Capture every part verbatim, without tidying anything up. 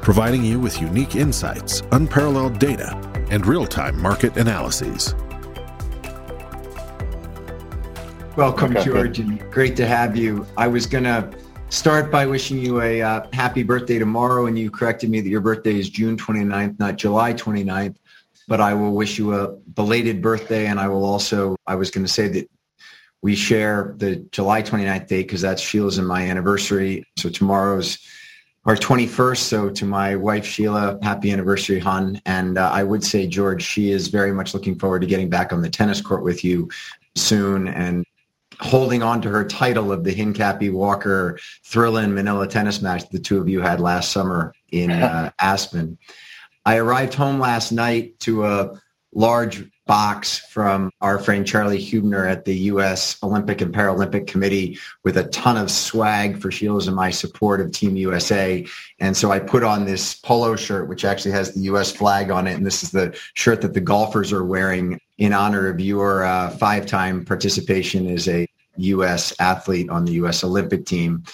providing you with unique insights, unparalleled data, and real-time market analyses. Welcome, okay, George, and great to have you. I was going to start by wishing you a uh, happy birthday tomorrow, and you corrected me that your birthday is June twenty-ninth, not July twenty-ninth, but I will wish you a belated birthday, and I will also, I was going to say that we share the July twenty-ninth date because that's Sheila's and my anniversary, so tomorrow's our twenty-first. So to my wife, Sheila, happy anniversary, hon. And uh, I would say, George, she is very much looking forward to getting back on the tennis court with you soon and holding on to her title of the Hincapie Walker Thrillin Manila tennis match the two of you had last summer in uh, Aspen. I arrived home last night to a large box from our friend Charlie Huebner at the U S Olympic and Paralympic Committee with a ton of swag for Sheila's and my support of Team U S A. And so I put on this polo shirt, which actually has the U S flag on it. And this is the shirt that the golfers are wearing in honor of your uh, five-time participation as a U S athlete on the U S Olympic team.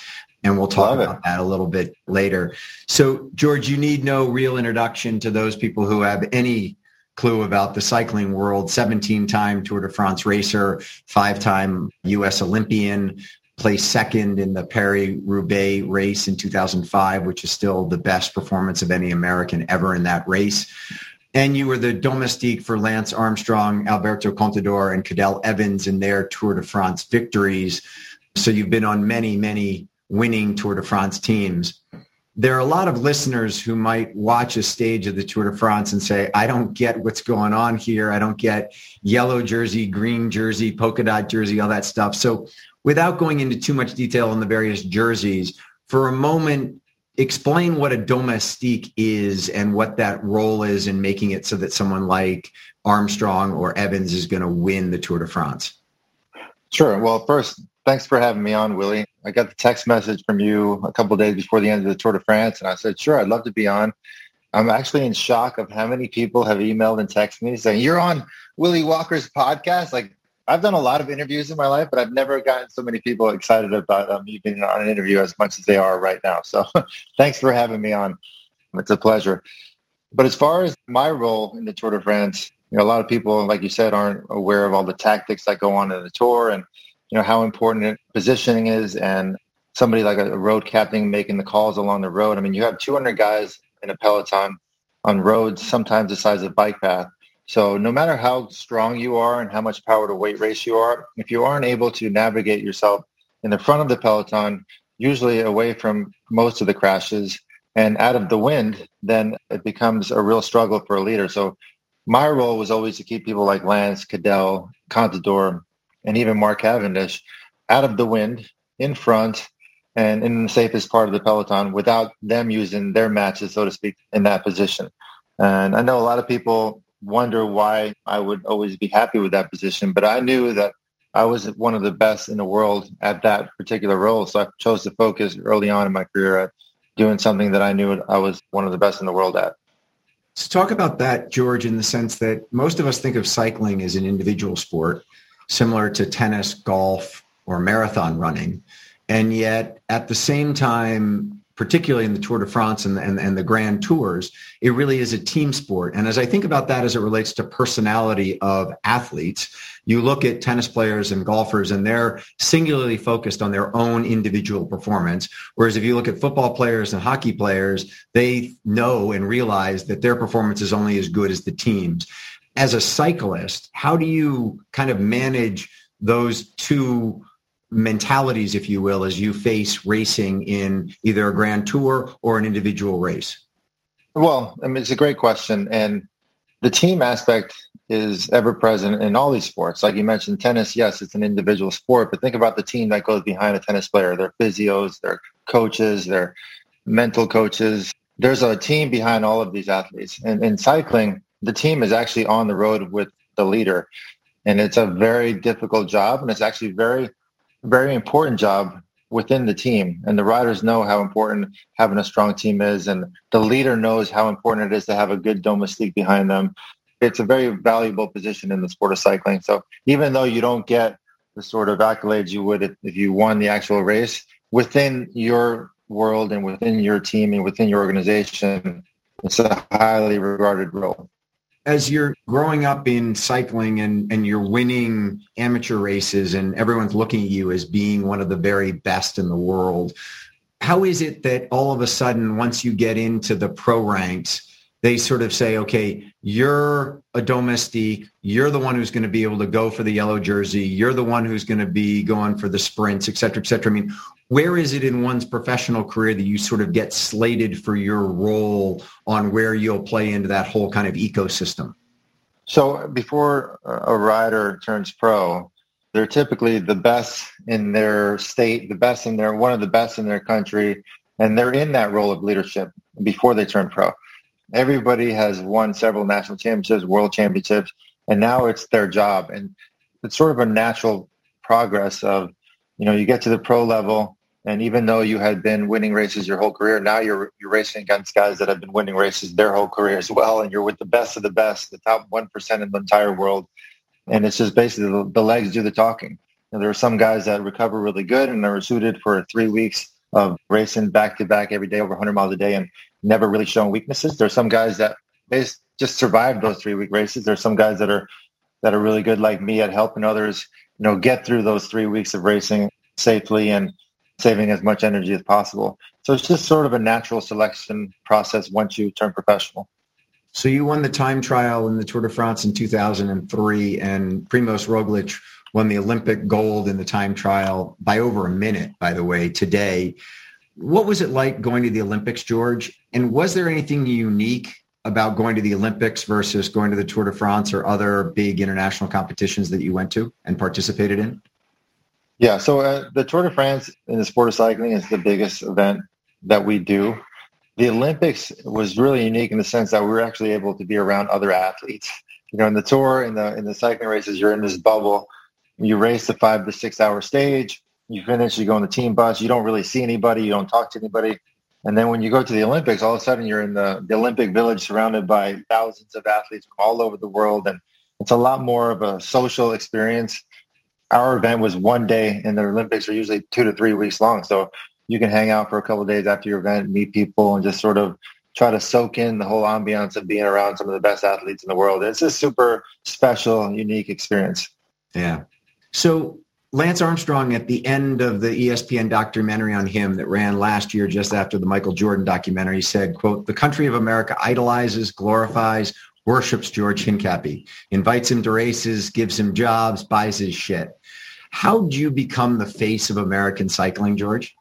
And we'll talk Love about it. that a little bit later. So, George, you need no real introduction to those people who have any clue about the cycling world. Seventeen-time Tour de France racer, five-time U S Olympian, placed second in the Paris-Roubaix race in two thousand five, which is still the best performance of any American ever in that race. And you were the domestique for Lance Armstrong, Alberto Contador, and Cadel Evans in their Tour de France victories. So you've been on many, many winning Tour de France teams. There are a lot of listeners who might watch a stage of the Tour de France and say, I don't get what's going on here. I don't get yellow jersey, green jersey, polka dot jersey, all that stuff. So without going into too much detail on the various jerseys, for a moment, explain what a domestique is and what that role is in making it so that someone like Armstrong or Evans is going to win the Tour de France. Sure. Well, first, thanks for having me on, Willie. I got the text message from you a couple of days before the end of the Tour de France, and I said, sure, I'd love to be on. I'm actually in shock of how many people have emailed and texted me saying, you're on Willie Walker's podcast. Like, I've done a lot of interviews in my life, but I've never gotten so many people excited about um, me being on an interview as much as they are right now. So thanks for having me on. It's a pleasure. But as far as my role in the Tour de France, you know, a lot of people, like you said, aren't aware of all the tactics that go on in the Tour and, you know, how important positioning is and somebody like a road captain making the calls along the road. I mean, you have two hundred guys in a Peloton on roads, sometimes the size of bike path. So no matter how strong you are and how much power to weight ratio you are, if you aren't able to navigate yourself in the front of the Peloton, usually away from most of the crashes and out of the wind, then it becomes a real struggle for a leader. So my role was always to keep people like Lance, Cadel, Contador, and even Mark Cavendish out of the wind, in front, and in the safest part of the Peloton without them using their matches, so to speak, in that position. And I know a lot of people wonder why I would always be happy with that position, but I knew that I was one of the best in the world at that particular role. So I chose to focus early on in my career at doing something that I knew I was one of the best in the world at. So talk about that, George, in the sense that most of us think of cycling as an individual sport, similar to tennis, golf, or marathon running. And yet at the same time, particularly in the Tour de France and the, and, and the Grand Tours, it really is a team sport. And as I think about that as it relates to personality of athletes, you look at tennis players and golfers and they're singularly focused on their own individual performance. Whereas if you look at football players and hockey players, they know and realize that their performance is only as good as the team's. As a cyclist, how do you kind of manage those two mentalities, if you will, as you face racing in either a Grand Tour or an individual race? Well, I mean, it's a great question. And the team aspect is ever present in all these sports. Like you mentioned, tennis, yes, it's an individual sport, but think about the team that goes behind a tennis player, their physios, their coaches, their mental coaches, there's a team behind all of these athletes. And in cycling, the team is actually on the road with the leader. And it's a very difficult job, and it's actually a very, very important job within the team. And the riders know how important having a strong team is, and the leader knows how important it is to have a good domestique behind them. It's a very valuable position in the sport of cycling. So even though you don't get the sort of accolades you would if, if you won the actual race, within your world and within your team and within your organization, it's a highly regarded role. As you're growing up in cycling and, and you're winning amateur races and everyone's looking at you as being one of the very best in the world, how is it that all of a sudden, once you get into the pro ranks, they sort of say, okay, you're a domestique, you're the one who's going to be able to go for the yellow jersey, you're the one who's going to be going for the sprints, et cetera, et cetera. I mean, where is it in one's professional career that you sort of get slated for your role on where you'll play into that whole kind of ecosystem? So before a rider turns pro, they're typically the best in their state, the best in their, one of the best in their country, and they're in that role of leadership before they turn pro. Everybody has won several national championships, world championships, and now it's their job. And it's sort of a natural progress of, you know, you get to the pro level, and even though you had been winning races your whole career, now you're you're racing against guys that have been winning races their whole career as well, and you're with the best of the best, the top one percent in the entire world. And it's just basically the, the legs do the talking. And there are some guys that recover really good and are suited for three weeks of racing back-to-back every day, over one hundred miles a day, and never really showing weaknesses. There are some guys that they just survived those three-week races. There are some guys that are that are really good like me at helping others, you know, get through those three weeks of racing safely and saving as much energy as possible. So it's just sort of a natural selection process once you turn professional. So you won the time trial in the Tour de France in two thousand three, and Primož Roglič won the Olympic gold in the time trial by over a minute, by the way, today. What was it like going to the Olympics, George? And was there anything unique about going to the Olympics versus going to the Tour de France or other big international competitions that you went to and participated in? Yeah, so uh, the Tour de France in the sport of cycling is the biggest event that we do. The Olympics was really unique in the sense that we were actually able to be around other athletes. You know, in the Tour, in the in the cycling races, you're in this bubble. You race the five to six hour stage. You finish, you go on the team bus. You don't really see anybody. You don't talk to anybody. And then when you go to the Olympics, all of a sudden you're in the, the Olympic village surrounded by thousands of athletes from all over the world. And it's a lot more of a social experience. Our event was one day, and the Olympics are usually two to three weeks long. So you can hang out for a couple of days after your event, meet people, and just sort of try to soak in the whole ambiance of being around some of the best athletes in the world. It's a super special, unique experience. Yeah. So Lance Armstrong, at the end of the E S P N documentary on him that ran last year just after the Michael Jordan documentary, said, quote, "The country of America idolizes, glorifies, worships George Hincapie, invites him to races, gives him jobs, buys his shit." How do you become the face of American cycling, George?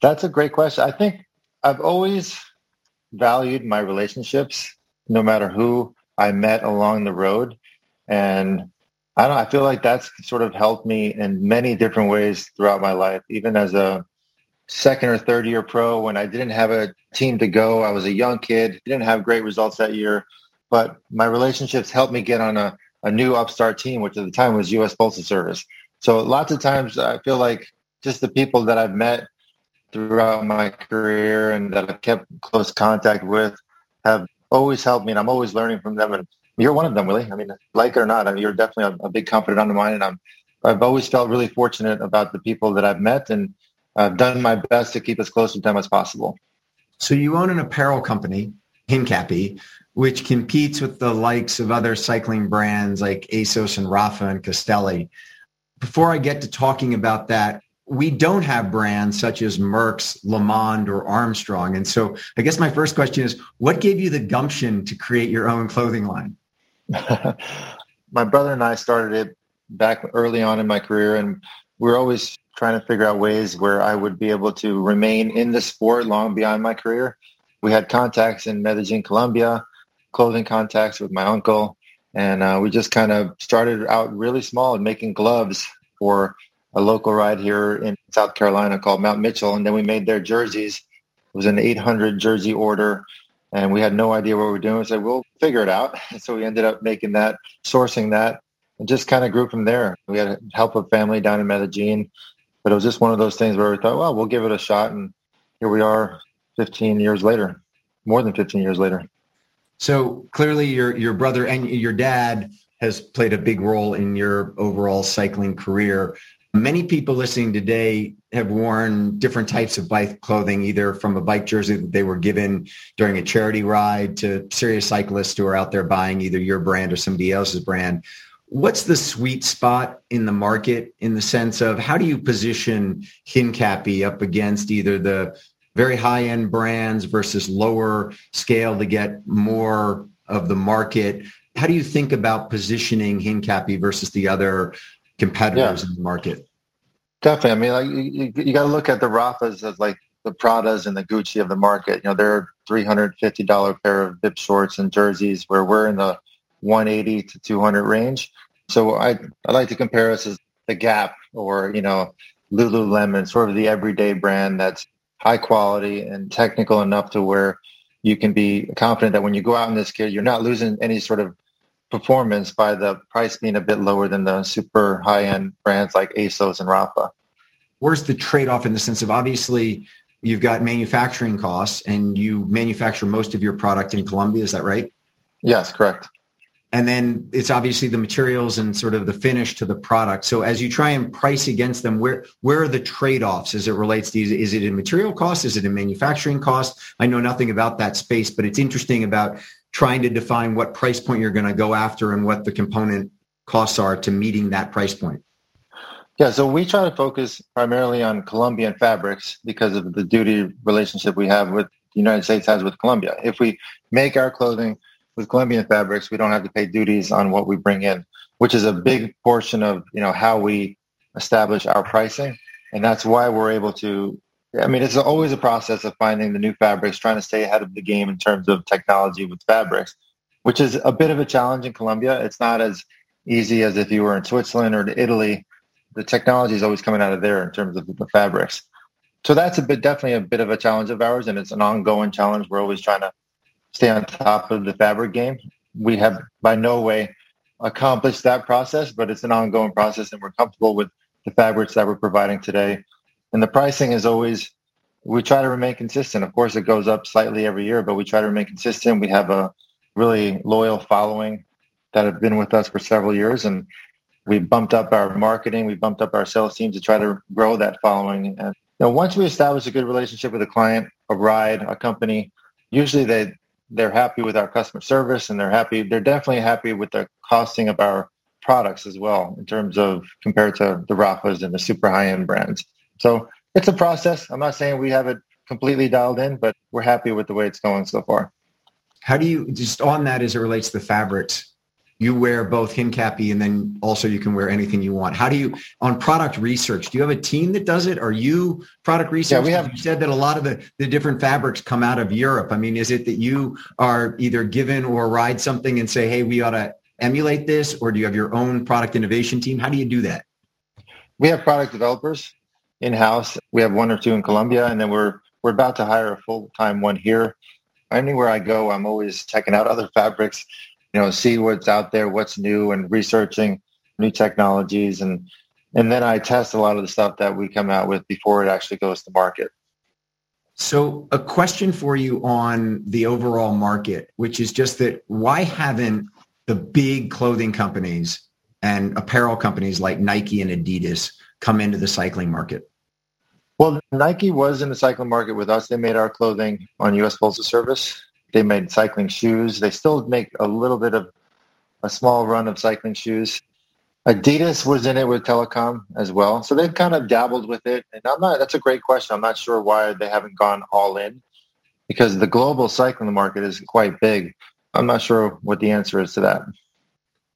That's a great question. I think I've always valued my relationships, no matter who I met along the road. And I don't. I feel like that's sort of helped me in many different ways throughout my life. Even as a second or third year pro, when I didn't have a team to go, I was a young kid, didn't have great results that year, but my relationships helped me get on a, a new upstart team, which at the time was U S Postal Service. So lots of times I feel like just the people that I've met throughout my career and that I've kept close contact with have always helped me, and I'm always learning from them. And you're one of them, Willie. I mean, like it or not, I mean, you're definitely a, a big confidant of mine, and I'm, I've always felt really fortunate about the people that I've met, and I've done my best to keep as close to them as possible. So you own an apparel company, Hincapie, which competes with the likes of other cycling brands like Assos and Rapha and Castelli. Before I get to talking about that, we don't have brands such as Merckx, LeMond, or Armstrong. And so I guess my first question is, what gave you the gumption to create your own clothing line? My brother and I started it back early on in my career, and we were always trying to figure out ways where I would be able to remain in the sport long beyond my career. We had contacts in Medellin, Colombia, clothing contacts with my uncle, and uh, we just kind of started out really small and making gloves for a local ride here in South Carolina called Mount Mitchell, and then we made their jerseys It was an eight hundred jersey order, and we had no idea what we were doing. We said, we'll figure it out. And so we ended up making that, sourcing that, and just kind of grew from there. We had help of family down in Medellin, but it was just one of those things where we thought, well, we'll give it a shot. And here we are fifteen years later, more than fifteen years later. So clearly your your brother and your dad has played a big role in your overall cycling career. Many people listening today have worn different types of bike clothing, either from a bike jersey that they were given during a charity ride to serious cyclists who are out there buying either your brand or somebody else's brand. What's the sweet spot in the market in the sense of how do you position Hincapie up against either the very high-end brands versus lower scale to get more of the market? How do you think about positioning Hincapie versus the other competitors yeah. in the market? Definitely. I mean, like, you, you got to look at the Raphas as like the Pradas and the Gucci of the market. You know, they're three hundred fifty dollars pair of bib shorts and jerseys where we're in the one eighty to two hundred range. So I, I like to compare us as the Gap or, you know, Lululemon, sort of the everyday brand that's high quality and technical enough to where you can be confident that when you go out in this kit, you're not losing any sort of performance by the price being a bit lower than the super high-end brands like Assos and Rapha. Where's the trade-off in the sense of obviously you've got manufacturing costs and you manufacture most of your product in Colombia, is that right? Yes, correct. And then it's obviously the materials and sort of the finish to the product. So as you try and price against them, where where are the trade-offs as it relates to, is it in material costs? Is it in manufacturing costs? I know nothing about that space, but it's interesting about trying to define what price point you're going to go after and what the component costs are to meeting that price point. Yeah, so we try to focus primarily on Colombian fabrics because of the duty relationship we have with the United States has with Colombia. If we make our clothing with Colombian fabrics, we don't have to pay duties on what we bring in, which is a big portion of, you know, how we establish our pricing. And that's why we're able to, I mean, it's always a process of finding the new fabrics, trying to stay ahead of the game in terms of technology with fabrics, which is a bit of a challenge in Colombia. It's not as easy as if you were in Switzerland or Italy. The technology is always coming out of there in terms of the fabrics. So that's a bit, definitely a bit of a challenge of ours. And it's an ongoing challenge. We're always trying to stay on top of the fabric game. We have by no way accomplished that process, but it's an ongoing process and we're comfortable with the fabrics that we're providing today. And the pricing is always, we try to remain consistent. Of course, it goes up slightly every year, but we try to remain consistent. We have a really loyal following that have been with us for several years, and we bumped up our marketing. We bumped up our sales team to try to grow that following. And you know, once we establish a good relationship with a client, a ride, a company, usually they, They're happy with our customer service, and they're happy. They're definitely happy with the costing of our products as well, in terms of compared to the Raphas and the super high-end brands. So it's a process. I'm not saying we have it completely dialed in, but we're happy with the way it's going so far. How do you, just on that as it relates to the fabrics, you wear both Hincapie and then also you can wear anything you want. How do you, on product research, do you have a team that does it? Are you product research? Yeah, we have. You said that a lot of the, the different fabrics come out of Europe. I mean, is it that you are either given or ride something and say, hey, we ought to emulate this, or do you have your own product innovation team? How do you do that? We have product developers in-house. We have one or two in Colombia, and then we're we're about to hire a full-time one here. Anywhere I go, I'm always checking out other fabrics, you know, see what's out there, what's new, and researching new technologies. And, and then I test a lot of the stuff that we come out with before it actually goes to market. So a question for you on the overall market, which is just that why haven't the big clothing companies and apparel companies like Nike and Adidas come into the cycling market? Well, Nike was in the cycling market with us. They made our clothing on U S Postal Service. They made cycling shoes. They still make a little bit of a small run of cycling shoes. Adidas was in it with telecom as well. So they've kind of dabbled with it. And I'm not, that's a great question. I'm not sure why they haven't gone all in, because the global cycling market is quite big. I'm not sure what the answer is to that.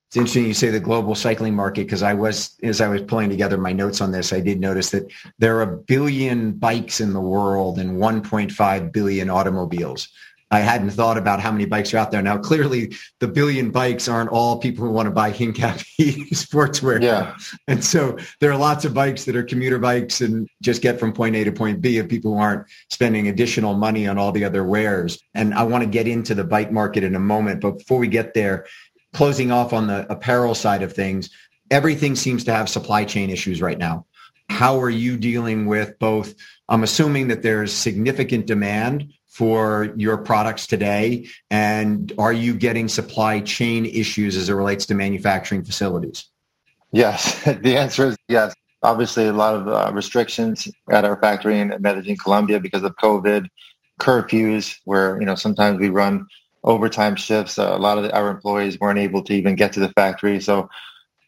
It's interesting you say the global cycling market, because I was, as I was pulling together my notes on this, I did notice that there are a billion bikes in the world and one point five billion automobiles. I hadn't thought about how many bikes are out there. Now, clearly, the billion bikes aren't all people who want to buy Hincapie sportswear. Yeah. And so there are lots of bikes that are commuter bikes and just get from point A to point B of people who aren't spending additional money on all the other wares. And I want to get into the bike market in a moment. But before we get there, closing off on the apparel side of things, everything seems to have supply chain issues right now. How are you dealing with both? I'm assuming that there's significant demand for your products today, and are you getting supply chain issues as it relates to manufacturing facilities? Yes, the answer is yes. Obviously, a lot of uh, restrictions at our factory in Medellin, Colombia, because of COVID, curfews, where you know sometimes we run overtime shifts. Uh, a lot of the, our employees weren't able to even get to the factory, so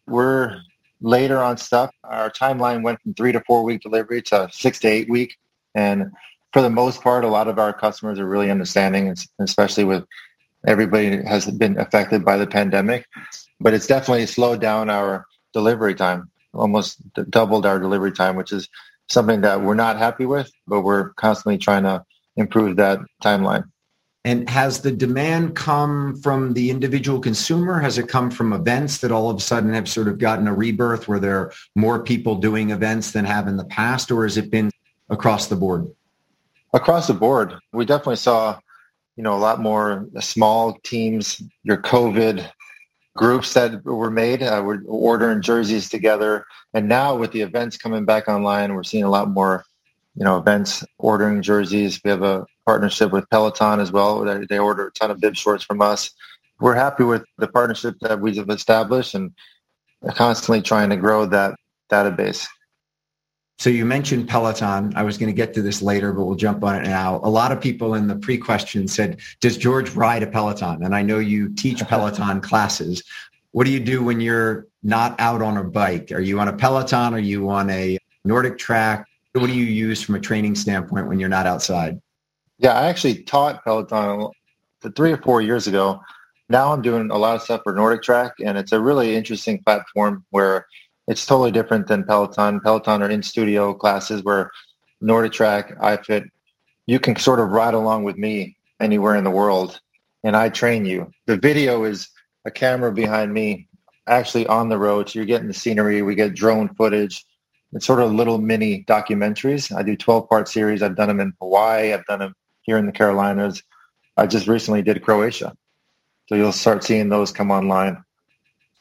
we're later on stuff. Our timeline went from three to four week delivery to six to eight week. And for the most part, a lot of our customers are really understanding, especially with everybody has been affected by the pandemic. But it's definitely slowed down our delivery time, almost doubled our delivery time, which is something that we're not happy with, but we're constantly trying to improve that timeline. And has the demand come from the individual consumer? Has it come from events that all of a sudden have sort of gotten a rebirth where there are more people doing events than have in the past, or has it been across the board? Across the board. We definitely saw, you know, a lot more small teams, your COVID groups that were made, uh, were ordering jerseys together. And now with the events coming back online, we're seeing a lot more, you know, events ordering jerseys. We have a partnership with Peloton as well. They, they order a ton of bib shorts from us. We're happy with the partnership that we've established and constantly trying to grow that database. So you mentioned Peloton. I was going to get to this later, but we'll jump on it now. A lot of people in the pre-question said, does George ride a Peloton? And I know you teach Peloton classes. What do you do when you're not out on a bike? Are you on a Peloton? Are you on a NordicTrack? What do you use from a training standpoint when you're not outside? Yeah, I actually taught Peloton three or four years ago. Now I'm doing a lot of stuff for NordicTrack, and it's a really interesting platform where it's totally different than Peloton. Peloton are in-studio classes where NordicTrack, iFit, you can sort of ride along with me anywhere in the world, and I train you. The video is a camera behind me actually on the road, so you're getting the scenery. We get drone footage. It's sort of little mini documentaries. I do twelve-part series. I've done them in Hawaii. I've done them here in the Carolinas. I just recently did Croatia. So you'll start seeing those come online.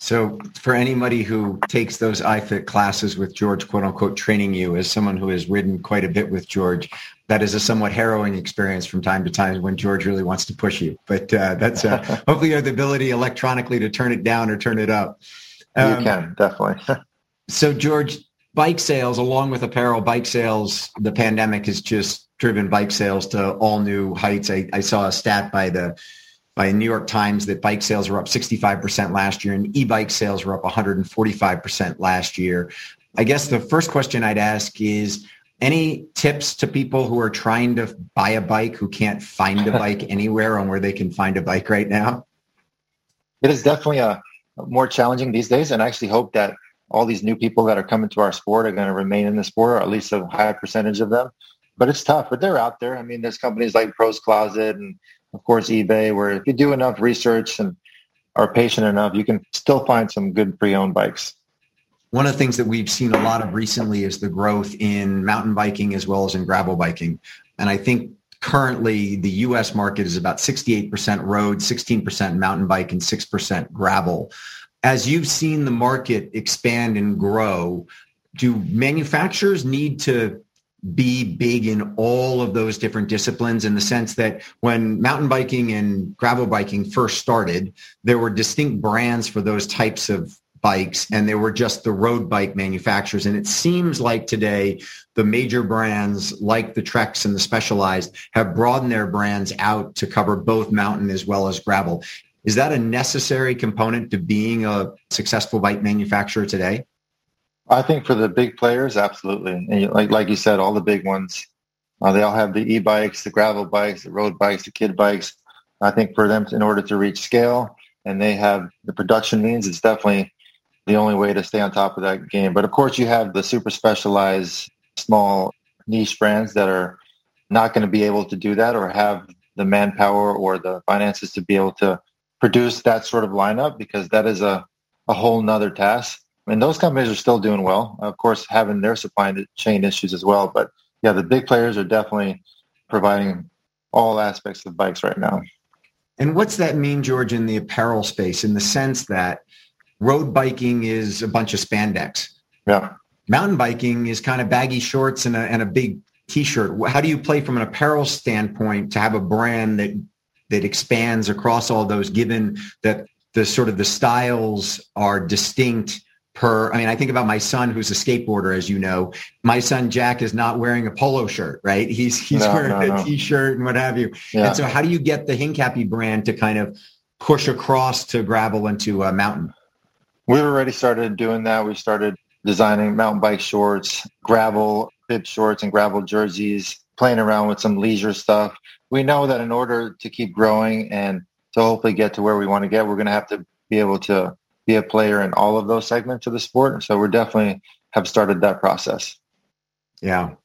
So for anybody who takes those iFit classes with George, quote unquote, training you, as someone who has ridden quite a bit with George, that is a somewhat harrowing experience from time to time when George really wants to push you. But uh, that's uh, hopefully you have the ability electronically to turn it down or turn it up. Um, you can, definitely. So George, bike sales, along with apparel, bike sales, the pandemic has just driven bike sales to all new heights. I, I saw a stat by the by New York Times that bike sales were up sixty-five percent last year and e-bike sales were up one hundred forty-five percent last year. I guess the first question I'd ask is, any tips to people who are trying to buy a bike, who can't find a bike anywhere, on where they can find a bike right now? It is definitely a, more challenging these days, and I actually hope that all these new people that are coming to our sport are going to remain in the sport, or at least a high percentage of them. But it's tough, but they're out there. I mean, there's companies like Pro's Closet and, of course, eBay, where if you do enough research and are patient enough, you can still find some good pre-owned bikes. One of the things that we've seen a lot of recently is the growth in mountain biking as well as in gravel biking. And I think currently the U S market is about sixty-eight percent road, sixteen percent mountain bike, and six percent gravel. As you've seen the market expand and grow, do manufacturers need to be big in all of those different disciplines, in the sense that when mountain biking and gravel biking first started, there were distinct brands for those types of bikes, and there were just the road bike manufacturers. And it seems like today, the major brands like the Treks and the Specialized have broadened their brands out to cover both mountain as well as gravel. Is that a necessary component to being a successful bike manufacturer today? I think for the big players, absolutely. And like like you said, all the big ones, uh, they all have the e-bikes, the gravel bikes, the road bikes, the kid bikes. I think for them, in order to reach scale, and they have the production means, it's definitely the only way to stay on top of that game. But of course, you have the super specialized, small niche brands that are not going to be able to do that or have the manpower or the finances to be able to produce that sort of lineup, because that is a, a whole nother task. And those companies are still doing well, of course, having their supply chain issues as well. But yeah, the big players are definitely providing all aspects of bikes right now. And what's that mean, George, in the apparel space, in the sense that road biking is a bunch of spandex? Yeah. Mountain biking is kind of baggy shorts and a, and a big T-shirt. How do you play from an apparel standpoint to have a brand that that expands across all those, given that the sort of the styles are distinct per, I mean, I think about my son, who's a skateboarder, as you know. My son, Jack, is not wearing a polo shirt, right? He's he's no, wearing no, a no. T-shirt and what have you. Yeah. And so how do you get the Hincapie brand to kind of push across to gravel and to a mountain? We've already started doing that. We started designing mountain bike shorts, gravel bib shorts and gravel jerseys, playing around with some leisure stuff. We know that in order to keep growing and to hopefully get to where we want to get, we're going to have to be able to be a player in all of those segments of the sport. So we're definitely have started that process. Yeah.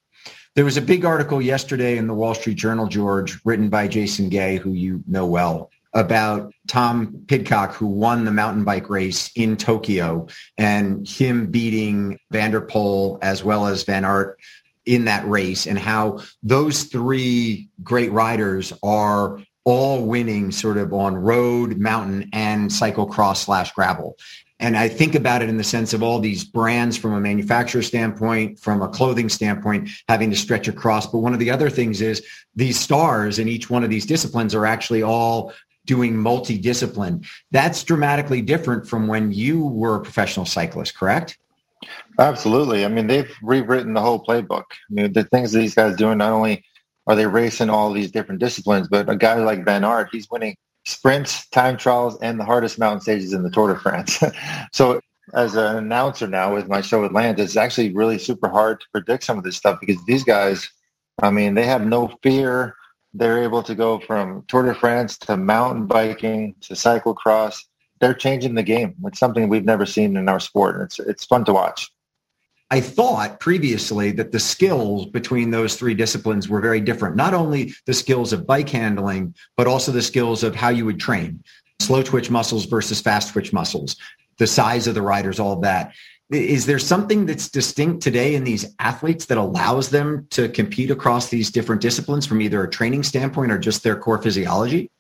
There was a big article yesterday in the Wall Street Journal, George, written by Jason Gay, who you know well, about Tom Pidcock, who won the mountain bike race in Tokyo, and him beating Van der Poel as well as Van Aert in that race, and how those three great riders are all winning sort of on road, mountain, and cyclocross slash gravel. And I think about it in the sense of all these brands from a manufacturer standpoint, from a clothing standpoint, having to stretch across. But one of the other things is these stars in each one of these disciplines are actually all doing multi-discipline. That's dramatically different from when you were a professional cyclist, correct? Absolutely. I mean, they've rewritten the whole playbook. I mean, the things that these guys are doing, not only are they racing all these different disciplines, but a guy like Van Aert, he's winning sprints, time trials, and the hardest mountain stages in the Tour de France. So as an announcer now with my show with Lance, it's actually really super hard to predict some of this stuff, because these guys, I mean, they have no fear. They're able to go from Tour de France to mountain biking to cyclocross. They're changing the game. It's something we've never seen in our sport. It's it's fun to watch. I thought previously that the skills between those three disciplines were very different. Not only the skills of bike handling, but also the skills of how you would train. Slow twitch muscles versus fast twitch muscles, the size of the riders, all that. Is there something that's distinct today in these athletes that allows them to compete across these different disciplines from either a training standpoint or just their core physiology?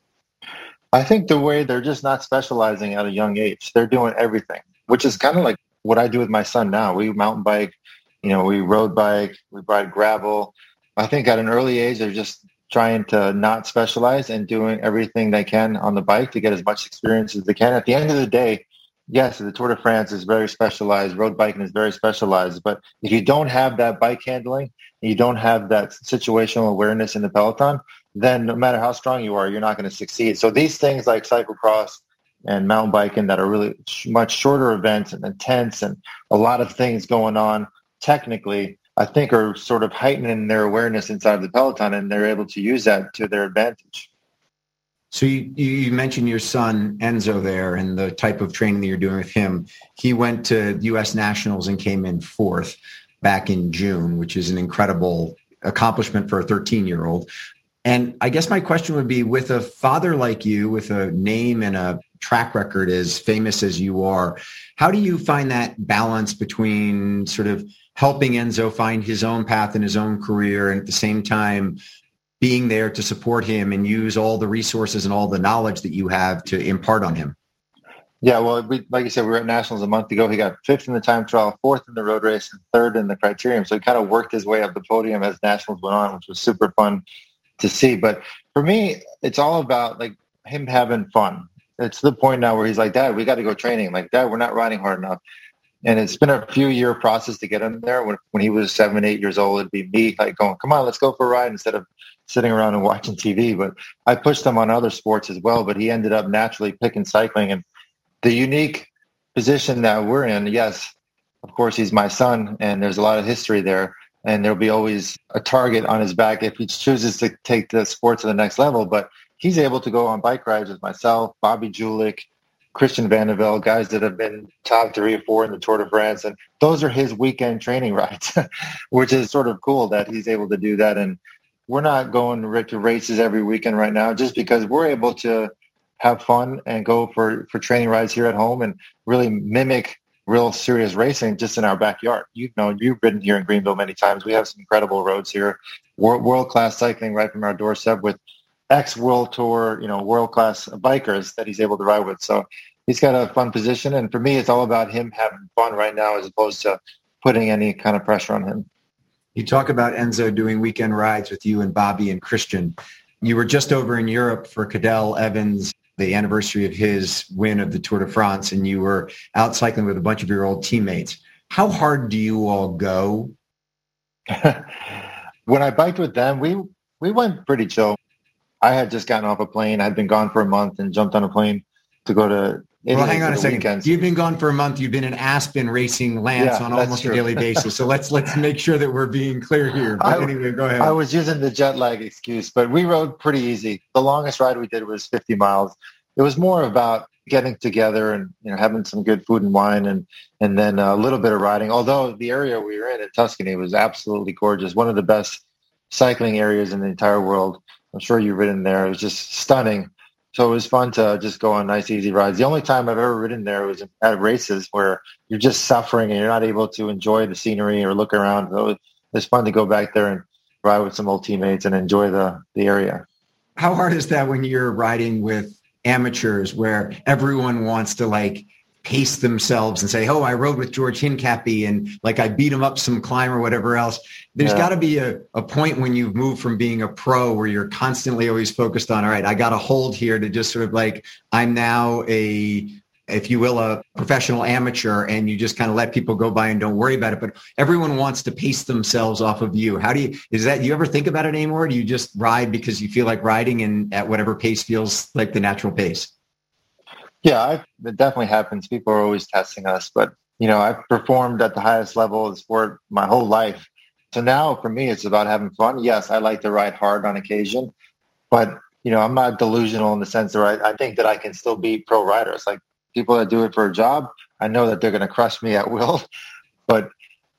I think the way they're just not specializing at a young age. They're doing everything, which is kind of like what I do with my son now. We mountain bike, you know, we road bike, we ride gravel. I think at an early age, they're just trying to not specialize and doing everything they can on the bike to get as much experience as they can. At the end of the day, yes, the Tour de France is very specialized. Road biking is very specialized. But if you don't have that bike handling, and you don't have that situational awareness in the Peloton, then no matter how strong you are, you're not going to succeed. So these things like cyclocross and mountain biking that are really sh- much shorter events and intense and a lot of things going on technically, I think are sort of heightening their awareness inside of the Peloton, and they're able to use that to their advantage. So you, you mentioned your son, Enzo, there, and the type of training that you're doing with him. He went to U S Nationals and came in fourth back in June, which is an incredible accomplishment for a thirteen-year-old. And I guess my question would be, with a father like you, with a name and a track record as famous as you are, how do you find that balance between sort of helping Enzo find his own path in his own career and at the same time being there to support him and use all the resources and all the knowledge that you have to impart on him? Yeah, well, we, like you said, we were at Nationals a month ago. He got fifth in the time trial, fourth in the road race, and third in the criterium. So he kind of worked his way up the podium as Nationals went on, which was super fun to see. But for me, it's all about like him having fun. It's the point now where he's like, Dad, we got to go training. Like, Dad, we're not riding hard enough. And it's been a few year process to get him there. When when he was seven, eight years old, it'd be me like going, come on, let's go for a ride instead of sitting around and watching T V. But I pushed him on other sports as well, but he ended up naturally picking cycling. And the unique position that we're in, yes, of course, he's my son and there's a lot of history there. And there'll be always a target on his back if he chooses to take the sport to the next level. But he's able to go on bike rides with myself, Bobby Julich, Christian Vandevelde, guys that have been top three or four in the Tour de France. And those are his weekend training rides, which is sort of cool that he's able to do that. And we're not going to races every weekend right now just because we're able to have fun and go for, for training rides here at home and really mimic real serious racing just in our backyard. You know, you've ridden here in Greenville many times. We have some incredible roads here, world-class cycling right from our doorstep with ex-World Tour, you know, world-class bikers that he's able to ride with. So he's got a fun position. And for me, it's all about him having fun right now as opposed to putting any kind of pressure on him. You talk about Enzo doing weekend rides with you and Bobby and Christian. You were just over in Europe for Cadel Evans, the anniversary of his win of the Tour de France, and you were out cycling with a bunch of your old teammates. How hard do you all go? When I biked with them, we, we went pretty chill. I had just gotten off a plane. I'd been gone for a month and jumped on a plane to go to Italy. Well, hang on a second. Weekends. You've been gone for a month. You've been in Aspen racing Lance yeah, on almost true. a daily basis. So let's let's make sure that we're being clear here. But I, anyway, go ahead. I was using the jet lag excuse, but we rode pretty easy. The longest ride we did was fifty miles. It was more about getting together and, you know, having some good food and wine and and then a little bit of riding. Although the area we were in in Tuscany was absolutely gorgeous, one of the best cycling areas in the entire world. I'm sure you've ridden there. It was just stunning. So it was fun to just go on nice, easy rides. The only time I've ever ridden there was at races where you're just suffering and you're not able to enjoy the scenery or look around. So it's fun to go back there and ride with some old teammates and enjoy the, the area. How hard is that when you're riding with amateurs where everyone wants to, like, pace themselves and say, oh, I rode with George Hincapie and, like, I beat him up some climb or whatever else. There's yeah. got to be a, a point when you've moved from being a pro where you're constantly always focused on, all right, I got a hold here, to just sort of like, I'm now a, if you will, a professional amateur, and you just kind of let people go by and don't worry about it. But everyone wants to pace themselves off of you. How do you, is that, do you ever think about it anymore? Do you just ride because you feel like riding and at whatever pace feels like the natural pace? Yeah, I've, it definitely happens. People are always testing us. But, you know, I've performed at the highest level of the sport my whole life. So now for me, it's about having fun. Yes, I like to ride hard on occasion. But, you know, I'm not delusional in the sense that I, I think that I can still be pro riders. Like, people that do it for a job, I know that they're going to crush me at will. But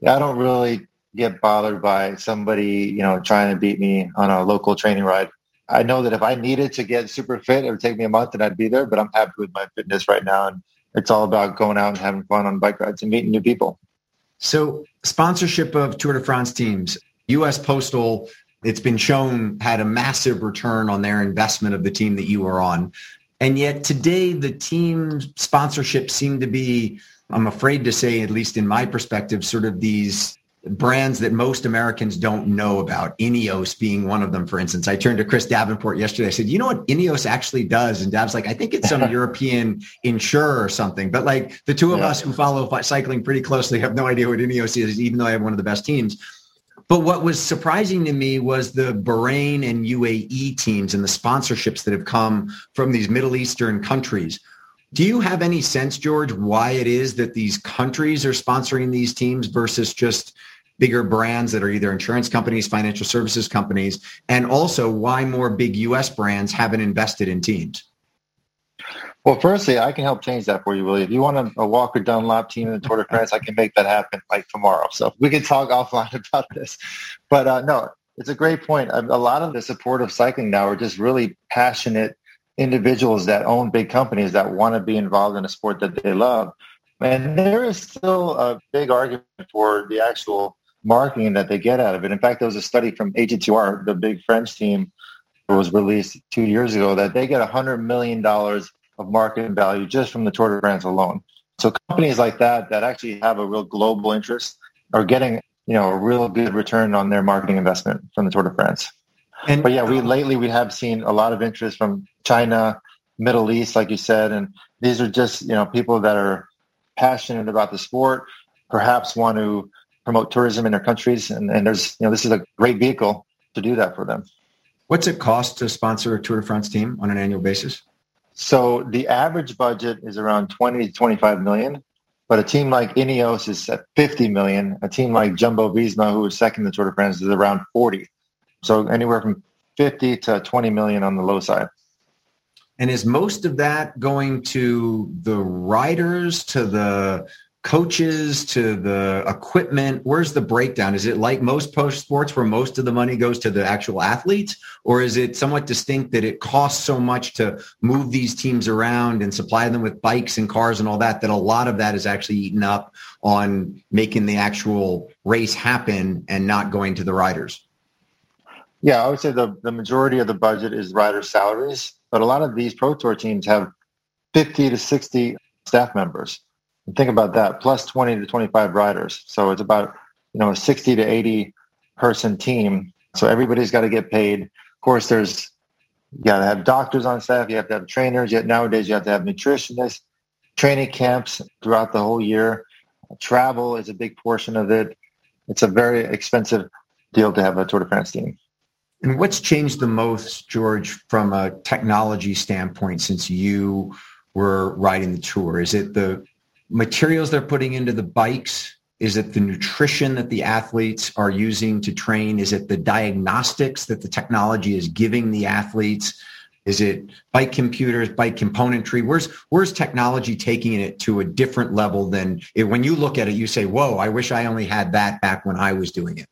I don't really get bothered by somebody, you know, trying to beat me on a local training ride. I know that if I needed to get super fit, it would take me a month and I'd be there, but I'm happy with my fitness right now. And it's all about going out and having fun on bike rides and meeting new people. So sponsorship of Tour de France teams, U S Postal, it's been shown, had a massive return on their investment of the team that you were on. And yet today, the team sponsorships seem to be, I'm afraid to say, at least in my perspective, sort of these brands that most Americans don't know about, Ineos being one of them, for instance. I turned to Chris Davenport yesterday. I said, you know what Ineos actually does? And Dav's like, I think it's some European insurer or something. But, like, the two of yeah. us who follow cycling pretty closely have no idea what Ineos is, even though I have one of the best teams. But what was surprising to me was the Bahrain and U A E teams and the sponsorships that have come from these Middle Eastern countries. Do you have any sense, George, why it is that these countries are sponsoring these teams versus just bigger brands that are either insurance companies, financial services companies, and also why more big U S brands haven't invested in teams? Well, firstly, I can help change that for you, Willie. If you want a, a Walker Dunlop team in the Tour de France, I can make that happen, like, tomorrow. So we can talk offline about this. But uh, no, it's a great point. A lot of the support of cycling now are just really passionate individuals that own big companies that want to be involved in a sport that they love. And there is still a big argument for the actual marketing that they get out of it. In fact, there was a study from A G two R, the big French team that was released two years ago, that they get one hundred million dollars of marketing value just from the Tour de France alone. So companies like that, that actually have a real global interest, are getting, you know, a real good return on their marketing investment from the Tour de France. And, but yeah, we lately we have seen a lot of interest from China, Middle East, like you said, and these are just, you know, people that are passionate about the sport, perhaps want to promote tourism in their countries, and, and there's, you know, this is a great vehicle to do that for them. What's it cost to sponsor a Tour de France team on an annual basis? So the average budget is around twenty to twenty-five million, but a team like Ineos is at fifty million. A team like Jumbo Visma, who is second in the Tour de France, is around forty. So anywhere from fifty to twenty million on the low side. And is most of that going to the riders, to the coaches to the equipment? Where's the breakdown? Is it like most post sports where most of the money goes to the actual athletes, or is it somewhat distinct that it costs so much to move these teams around and supply them with bikes and cars and all that, that a lot of that is actually eaten up on making the actual race happen and not going to the riders? Yeah, I would say the, the majority of the budget is rider salaries, but a lot of these Pro Tour teams have fifty to sixty staff members. And think about that, plus twenty to twenty-five riders. So it's about, you know, a sixty to eighty person team. So everybody's got to get paid. Of course, there's, you got to have doctors on staff. You have to have trainers. Yet nowadays, you have to have nutritionists, training camps throughout the whole year. Travel is a big portion of it. It's a very expensive deal to have a Tour de France team. And what's changed the most, George, from a technology standpoint since you were riding the Tour? Is it the materials they're putting into the bikes? Is it the nutrition that the athletes are using to train? Is it the diagnostics that the technology is giving the athletes? Is it bike computers, bike componentry? Where's where's technology taking it to a different level than it, when you look at it, you say, whoa, I wish I only had that back when I was doing it?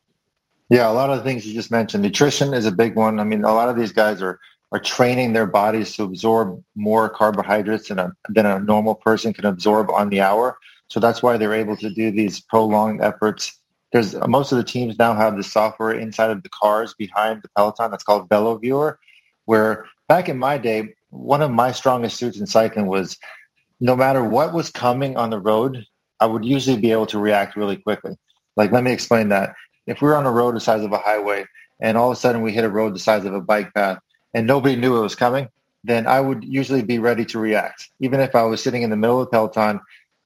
Yeah, a lot of the things you just mentioned. Nutrition is a big one. I mean, a lot of these guys are are training their bodies to absorb more carbohydrates than a, than a normal person can absorb on the hour. So that's why they're able to do these prolonged efforts. There's most of the teams now have the software inside of the cars behind the Peloton that's called VeloViewer, where back in my day, one of my strongest suits in cycling was no matter what was coming on the road, I would usually be able to react really quickly. Like, let me explain that. If we were on a road the size of a highway and all of a sudden we hit a road the size of a bike path, and nobody knew it was coming, then I would usually be ready to react. Even if I was sitting in the middle of the Peloton,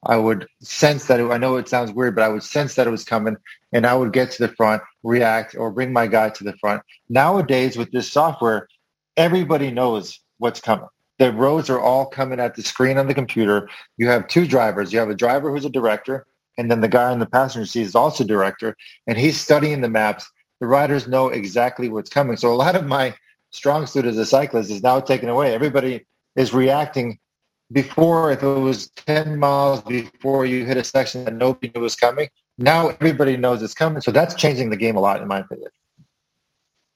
I would sense that, it, I know it sounds weird, but I would sense that it was coming, and I would get to the front, react, or bring my guy to the front. Nowadays, with this software, everybody knows what's coming. The roads are all coming at the screen on the computer. You have two drivers. You have a driver who's a director, and then the guy in the passenger seat is also a director, and he's studying the maps. The riders know exactly what's coming. So a lot of my strong suit as a cyclist is now taken away. Everybody is reacting. Before, if it was ten miles before you hit a section that nobody knew was coming, now everybody knows it's coming. So that's changing the game a lot, in my opinion.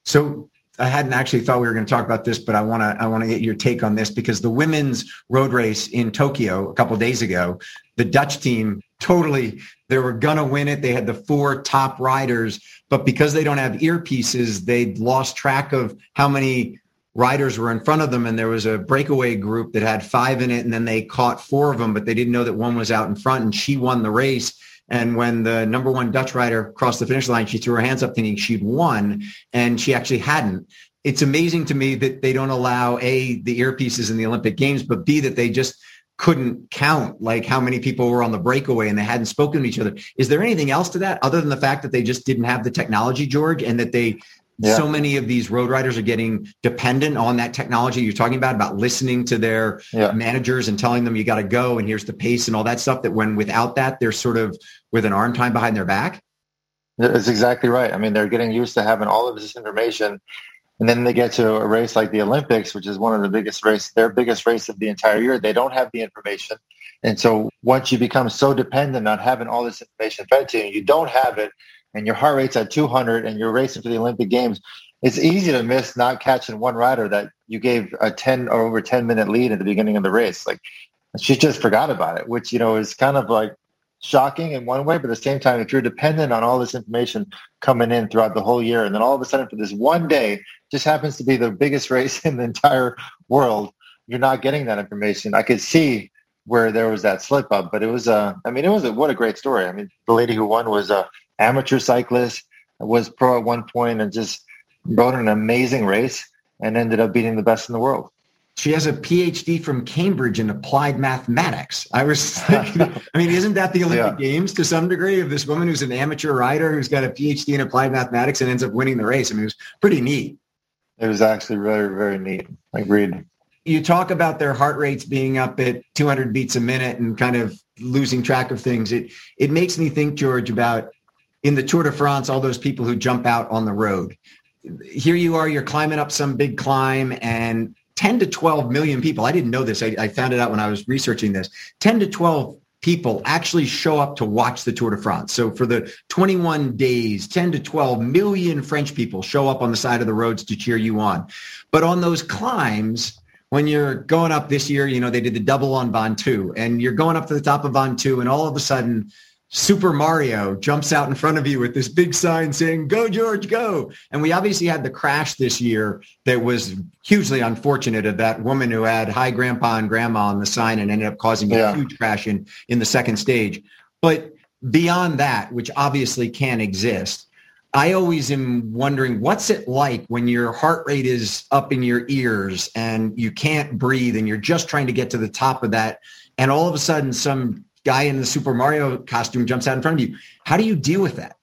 So I hadn't actually thought we were going to talk about this, but I want to I want to get your take on this, because the women's road race in Tokyo a couple of days ago, the Dutch team, totally, they were going to win it. They had the four top riders, but because they don't have earpieces, they lost track of how many riders were in front of them. And there was a breakaway group that had five in it, and then they caught four of them, but they didn't know that one was out in front, and she won the race. And when the number one Dutch rider crossed the finish line, she threw her hands up thinking she'd won, and she actually hadn't. It's amazing to me that they don't allow, A, the earpieces in the Olympic Games, but B, that they just couldn't count like how many people were on the breakaway and they hadn't spoken to each other. Is there anything else to that other than the fact that they just didn't have the technology, George, and that they yeah. so many of these road riders are getting dependent on that technology you're talking about, about listening to their yeah. managers and telling them you got to go and here's the pace and all that stuff, that when without that, they're sort of with an arm tied behind their back? That's exactly right. I mean, they're getting used to having all of this information, and then they get to a race like the Olympics, which is one of the biggest race, their biggest race of the entire year. They don't have the information. And so once you become so dependent on having all this information fed to you, you don't have it, and your heart rate's at two hundred and you're racing for the Olympic Games, it's easy to miss not catching one rider that you gave a ten or over ten minute lead at the beginning of the race. Like, she just forgot about it, which, you know, is kind of like shocking in one way, but at the same time, if you're dependent on all this information coming in throughout the whole year, and then all of a sudden for this one day, just happens to be the biggest race in the entire world, you're not getting that information. I could see where there was that slip up, but it was a, I mean, it was a, what a great story. I mean, the lady who won was a, amateur cyclist, was pro at one point and just rode an amazing race and ended up beating the best in the world. She has a P H D from Cambridge in applied mathematics. I was thinking, I mean, isn't that the Olympic yeah. Games to some degree, of this woman who's an amateur rider who's got a P H D in applied mathematics and ends up winning the race? I mean, it was pretty neat. It was actually very, very neat. Agreed. You talk about their heart rates being up at two hundred beats a minute and kind of losing track of things. It, it makes me think, George, about in the Tour de France, all those people who jump out on the road. Here you are, you're climbing up some big climb, and ten to twelve million people, I didn't know this, I, I found it out when I was researching this, ten to twelve people actually show up to watch the Tour de France. So for the twenty-one days, ten to twelve million French people show up on the side of the roads to cheer you on. But on those climbs, when you're going up this year, you know, they did the double on Ventoux, and you're going up to the top of Ventoux, and all of a sudden Super Mario jumps out in front of you with this big sign saying, "Go, George, go." And we obviously had the crash this year that was hugely unfortunate of that woman who had hi, grandpa and grandma on the sign and ended up causing yeah. a huge crash in, in the second stage. But beyond that, which obviously can exist, I always am wondering what's it like when your heart rate is up in your ears and you can't breathe and you're just trying to get to the top of that. And all of a sudden, some guy in the Super Mario costume jumps out in front of you. How do you deal with that?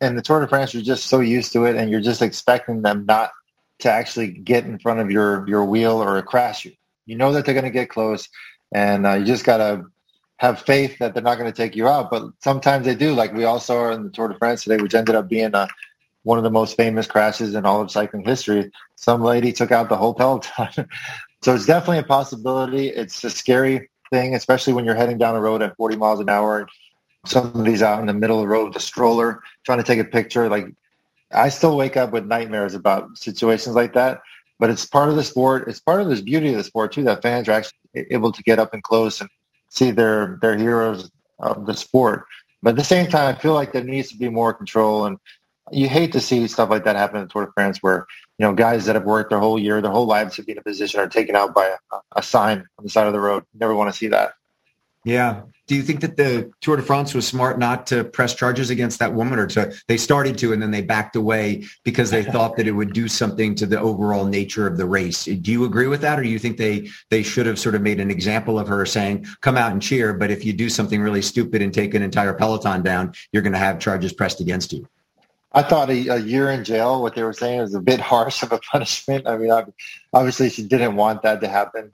And the Tour de France, you're just so used to it, and you're just expecting them not to actually get in front of your, your wheel or crash you. You know that they're going to get close, and uh, you just got to have faith that they're not going to take you out. But sometimes they do, like we all saw in the Tour de France today, which ended up being a, one of the most famous crashes in all of cycling history. Some lady took out the whole Peloton. So it's definitely a possibility. It's a scary thing, especially when you're heading down a road at forty miles an hour and somebody's out in the middle of the road with a stroller trying to take a picture. Like, I still wake up with nightmares about situations like that, but it's part of the sport. It's part of this beauty of the sport too, that fans are actually able to get up and close and see their their heroes of the sport. But at the same time, I feel like there needs to be more control, and you hate to see stuff like that happen in Tour de France, where, you know, guys that have worked their whole year, their whole lives to be in a position are taken out by a, a sign on the side of the road. You never want to see that. Yeah. Do you think that the Tour de France was smart not to press charges against that woman, or to, they started to, and then they backed away because they thought that it would do something to the overall nature of the race? Do you agree with that? Or do you think they, they should have sort of made an example of her, saying, come out and cheer, but if you do something really stupid and take an entire Peloton down, you're going to have charges pressed against you? I thought a, a year in jail, what they were saying, was a bit harsh of a punishment. I mean, obviously she didn't want that to happen.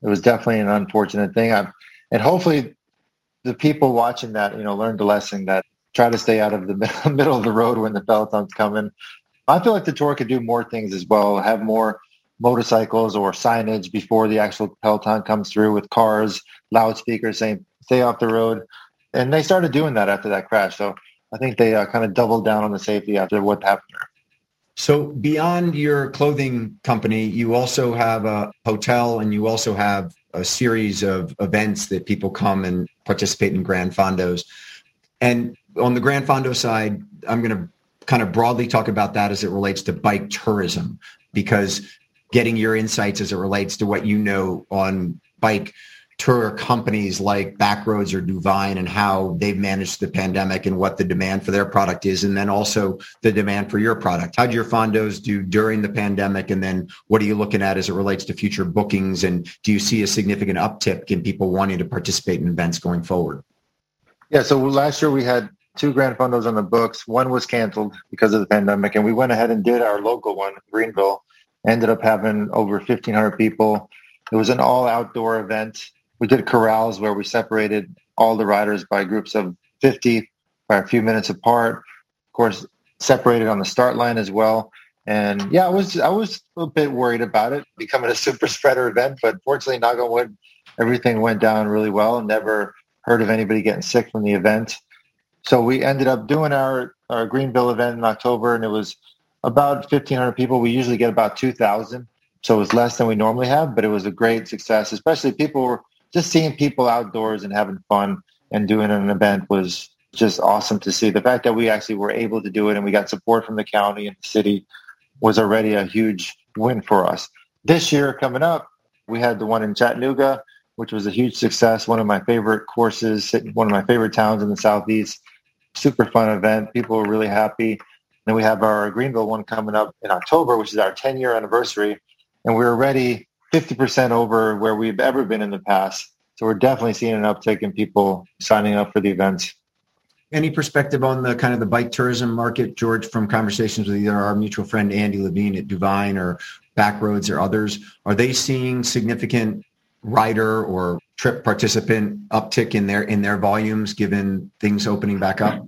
It was definitely an unfortunate thing. I'm, and hopefully the people watching that, you know, learned a lesson, that try to stay out of the middle of the road when the Peloton's coming. I feel like the Tour could do more things as well, have more motorcycles or signage before the actual Peloton comes through, with cars, loudspeakers saying, stay off the road. And they started doing that after that crash. So I think they uh, kind of doubled down on the safety after what happened there. So beyond your clothing company, you also have a hotel, and you also have a series of events that people come and participate in Grand Fondos. And on the Grand Fondo side, I'm going to kind of broadly talk about that as it relates to bike tourism, because getting your insights as it relates to what you know on bike tour companies like Backroads or DuVine, and how they've managed the pandemic and what the demand for their product is, and then also the demand for your product. How'd your fondos do during the pandemic? And then what are you looking at as it relates to future bookings? And do you see a significant uptick in people wanting to participate in events going forward? Yeah, so last year we had two Grand Fondos on the books. One was canceled because of the pandemic, and we went ahead and did our local one, Greenville. Ended up having over fifteen hundred people. It was an all-outdoor event. We did corrals where we separated all the riders by groups of fifty, by a few minutes apart. Of course, separated on the start line as well. And yeah, I was I was a bit worried about it becoming a super spreader event, but fortunately, knock on wood, everything went down really well. Never heard of anybody getting sick from the event. So we ended up doing our, our Greenville event in October, and it was about fifteen hundred people. We usually get about two thousand, so it was less than we normally have, but it was a great success, especially people were just seeing people outdoors and having fun and doing an event was just awesome to see. The fact that we actually were able to do it and we got support from the county and the city was already a huge win for us. This year coming up, we had the one in Chattanooga, which was a huge success. One of my favorite courses, one of my favorite towns in the Southeast. Super fun event. People were really happy. Then we have our Greenville one coming up in October, which is our ten-year anniversary. And we're already fifty percent over where we've ever been in the past. So we're definitely seeing an uptick in people signing up for the events. Any perspective on the kind of the bike tourism market, George, from conversations with either our mutual friend Andy Levine at DuVine or Backroads or others? Are they seeing significant rider or trip participant uptick in their in their volumes given things opening back up?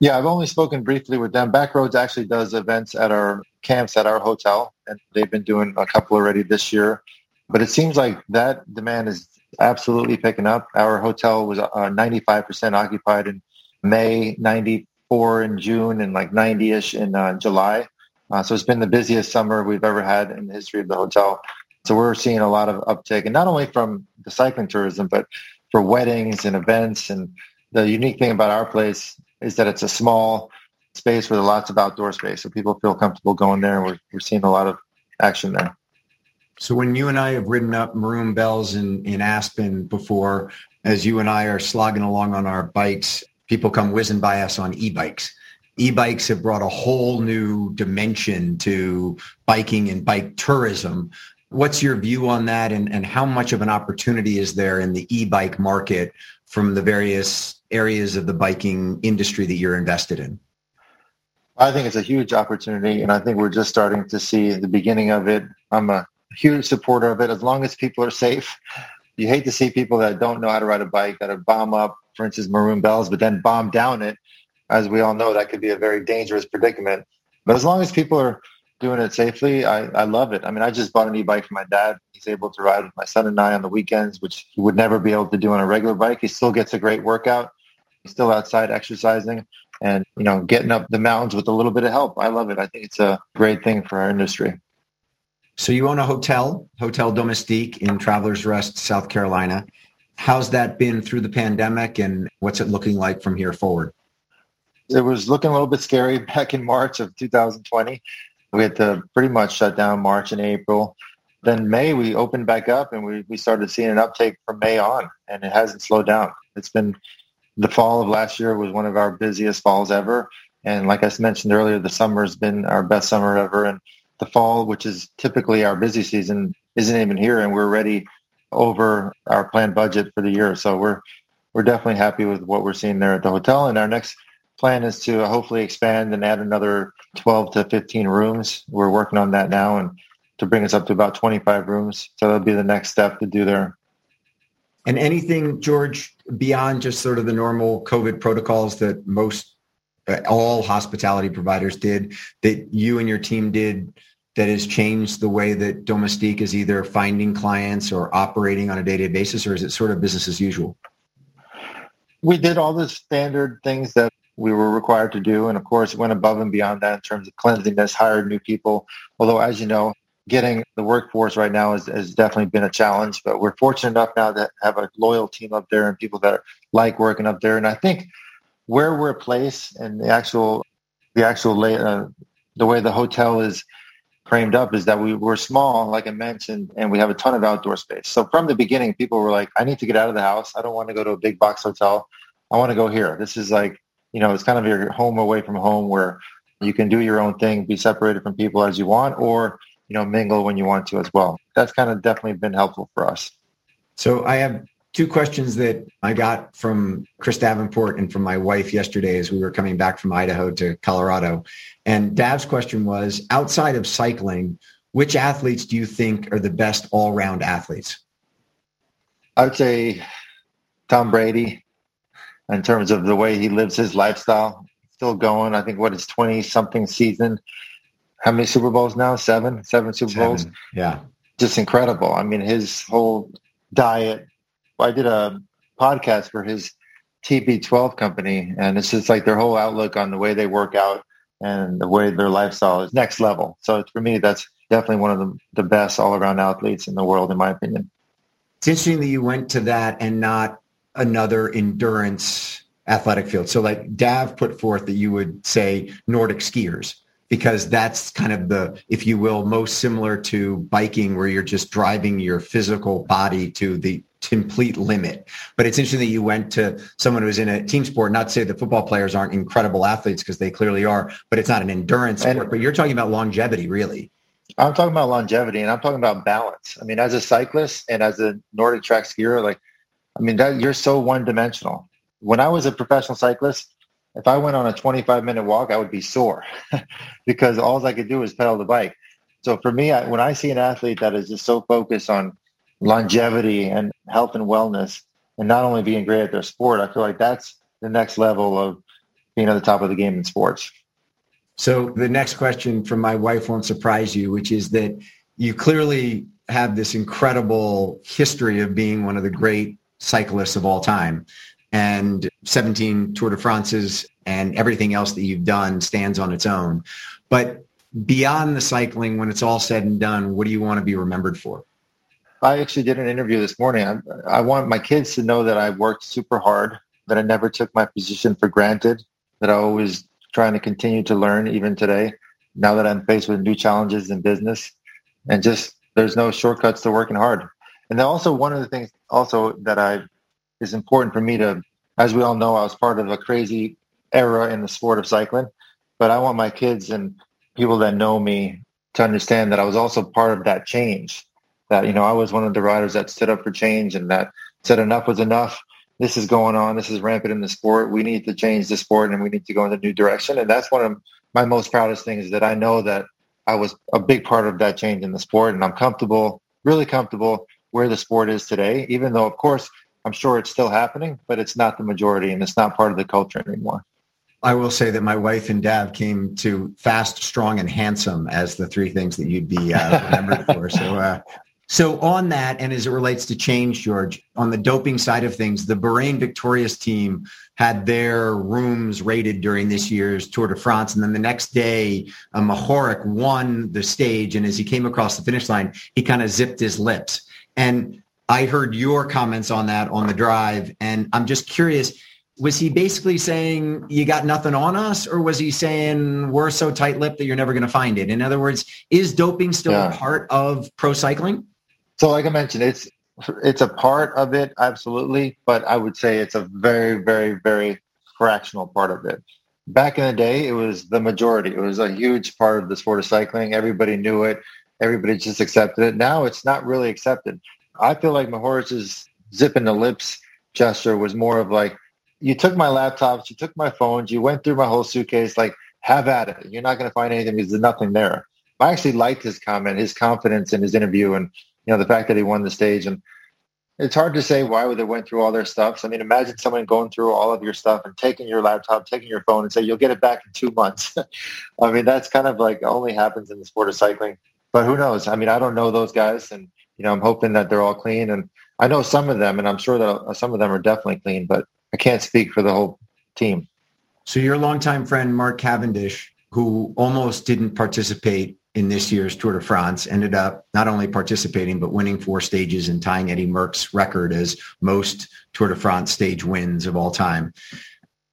Yeah, I've only spoken briefly with them. Backroads actually does events at our camps at our hotel, and they've been doing a couple already this year. But it seems like that demand is absolutely picking up. Our hotel was uh, ninety-five percent occupied in May, ninety-four in June, and like ninety-ish in uh, July. Uh, so it's been the busiest summer we've ever had in the history of the hotel. So we're seeing a lot of uptake, and not only from the cycling tourism, but for weddings and events. And the unique thing about our place is that it's a small space with lots of outdoor space. So people feel comfortable going there, and we're, we're seeing a lot of action there. So when you and I have ridden up Maroon Bells in, in Aspen before, as you and I are slogging along on our bikes, people come whizzing by us on e-bikes. E-bikes have brought a whole new dimension to biking and bike tourism. What's your view on that, and, and how much of an opportunity is there in the e-bike market from the various areas of the biking industry that you're invested in? I think it's a huge opportunity, and I think we're just starting to see the beginning of it. I'm a huge supporter of it as long as people are safe. You hate to see people that don't know how to ride a bike, that bomb up, for instance, Maroon Bells, but then bomb down it. As we all know, that could be a very dangerous predicament. But as long as people are doing it safely, I, I love it. I mean, I just bought an e-bike for my dad. He's able to ride with my son and I on the weekends, which he would never be able to do on a regular bike. He still gets a great workout. He's still outside exercising and, you know, getting up the mountains with a little bit of help. I love it. I think it's a great thing for our industry. So you own a hotel, Hotel Domestique in Travelers Rest, South Carolina. How's that been through the pandemic, and what's it looking like from here forward? It was looking a little bit scary back in March of two thousand twenty. We had to pretty much shut down March and April. Then May, we opened back up, and we, we started seeing an uptake from May on, and it hasn't slowed down. It's been the fall of last year was one of our busiest falls ever. And like I mentioned earlier, the summer has been our best summer ever. And the fall, which is typically our busy season, isn't even here, and we're already over our planned budget for the year. So we're we're definitely happy with what we're seeing there at the hotel. And our next plan is to hopefully expand and add another twelve to fifteen rooms. We're working on that now, and to bring us up to about twenty-five rooms. So that'll be the next step to do there. And anything, George, beyond just sort of the normal COVID protocols that most all hospitality providers did, that you and your team did, that has changed the way that Domestique is either finding clients or operating on a day-to-day basis, or is it sort of business as usual? We did all the standard things that we were required to do, and of course went above and beyond that in terms of cleanliness, hired new people. Although, as you know, getting the workforce right now is, has definitely been a challenge, but we're fortunate enough now to have a loyal team up there and people that are, like working up there. And I think where we're placed and the actual, the actual lay, uh, the way the hotel is framed up is that we were small, like I mentioned, and we have a ton of outdoor space. So from the beginning, people were like, I need to get out of the house. I don't want to go to a big box hotel. I want to go here. This is like, you know, it's kind of your home away from home where you can do your own thing, be separated from people as you want, or, you know, mingle when you want to as well. That's kind of definitely been helpful for us. So I have two questions that I got from Chris Davenport and from my wife yesterday as we were coming back from Idaho to Colorado. And Dav's question was, outside of cycling, which athletes do you think are the best all-round athletes? I would say Tom Brady, in terms of the way he lives his lifestyle. Still going, I think, what, his twenty-something season. How many Super Bowls now? Seven? Seven Super Seven. Bowls? Yeah. Just incredible. I mean, his whole diet. I did a podcast for his T B twelve company, and it's just like their whole outlook on the way they work out and the way their lifestyle is next level. So for me, that's definitely one of the, the best all-around athletes in the world, in my opinion. It's interesting that you went to that and not another endurance athletic field. So like Dav put forth that you would say Nordic skiers, because that's kind of the, if you will, most similar to biking, where you're just driving your physical body to the complete limit. But it's interesting that you went to someone who's in a team sport. Not to say the football players aren't incredible athletes, because they clearly are, but it's not an endurance and, sport. But you're talking about longevity, really. I'm talking about longevity, and I'm talking about balance. I mean, as a cyclist and as a Nordic track skier, like, I mean, that, you're so one-dimensional. When I was a professional cyclist, if I went on a twenty-five minute walk, I would be sore because all I could do was pedal the bike. So for me, I, when I see an athlete that is just so focused on longevity and health and wellness, and not only being great at their sport, I feel like that's the next level of being at the top of the game in sports. So the next question from my wife won't surprise you, which is that you clearly have this incredible history of being one of the great cyclists of all time. And seventeen Tour de France's and everything else that you've done stands on its own. But beyond the cycling, when it's all said and done, what do you want to be remembered for? I actually did an interview this morning. I, I want my kids to know that I worked super hard, that I never took my position for granted, that I always trying to continue to learn even today, now that I'm faced with new challenges in business. And just there's no shortcuts to working hard. And then also one of the things also that I is important for me to, as we all know, I was part of a crazy era in the sport of cycling, but I want my kids and people that know me to understand that I was also part of that change. That, you know, I was one of the riders that stood up for change and that said enough was enough. This is going on. This is rampant in the sport. We need to change the sport and we need to go in a new direction. And that's one of my most proudest things, that I know that I was a big part of that change in the sport, and I'm comfortable, really comfortable where the sport is today, even though, of course, I'm sure it's still happening, but it's not the majority and it's not part of the culture anymore. I will say that my wife and Dav came to fast, strong, and handsome as the three things that you'd be uh, remembered for. So, uh, So on that, and as it relates to change, George, on the doping side of things, the Bahrain Victorious team had their rooms raided during this year's Tour de France. And then the next day, uh, Mahoric won the stage. And as he came across the finish line, he kind of zipped his lips. And I heard your comments on that on the drive. And I'm just curious, was he basically saying, you got nothing on us? Or was he saying, we're so tight-lipped that you're never going to find it? In other words, is doping still yeah. a part of pro cycling? So like I mentioned, it's it's a part of it, absolutely, but I would say it's a very, very, very fractional part of it. Back in the day, it was the majority. It was a huge part of the sport of cycling. Everybody knew it. Everybody just accepted it. Now it's not really accepted. I feel like Mahoric's zipping the lips gesture was more of like, you took my laptops, you took my phones, you went through my whole suitcase, like, have at it. You're not going to find anything because there's nothing there. I actually liked his comment, his confidence in his interview, and you know, the fact that he won the stage. And it's hard to say why they went through all their stuff. So, I mean, imagine someone going through all of your stuff and taking your laptop, taking your phone and say, you'll get it back in two months. I mean, that's kind of like only happens in the sport of cycling. But who knows? I mean, I don't know those guys. And, you know, I'm hoping that they're all clean. And I know some of them, and I'm sure that some of them are definitely clean, but I can't speak for the whole team. So your longtime friend, Mark Cavendish, who almost didn't participate in this year's Tour de France, ended up not only participating, but winning four stages and tying Eddie Merckx's record as most Tour de France stage wins of all time.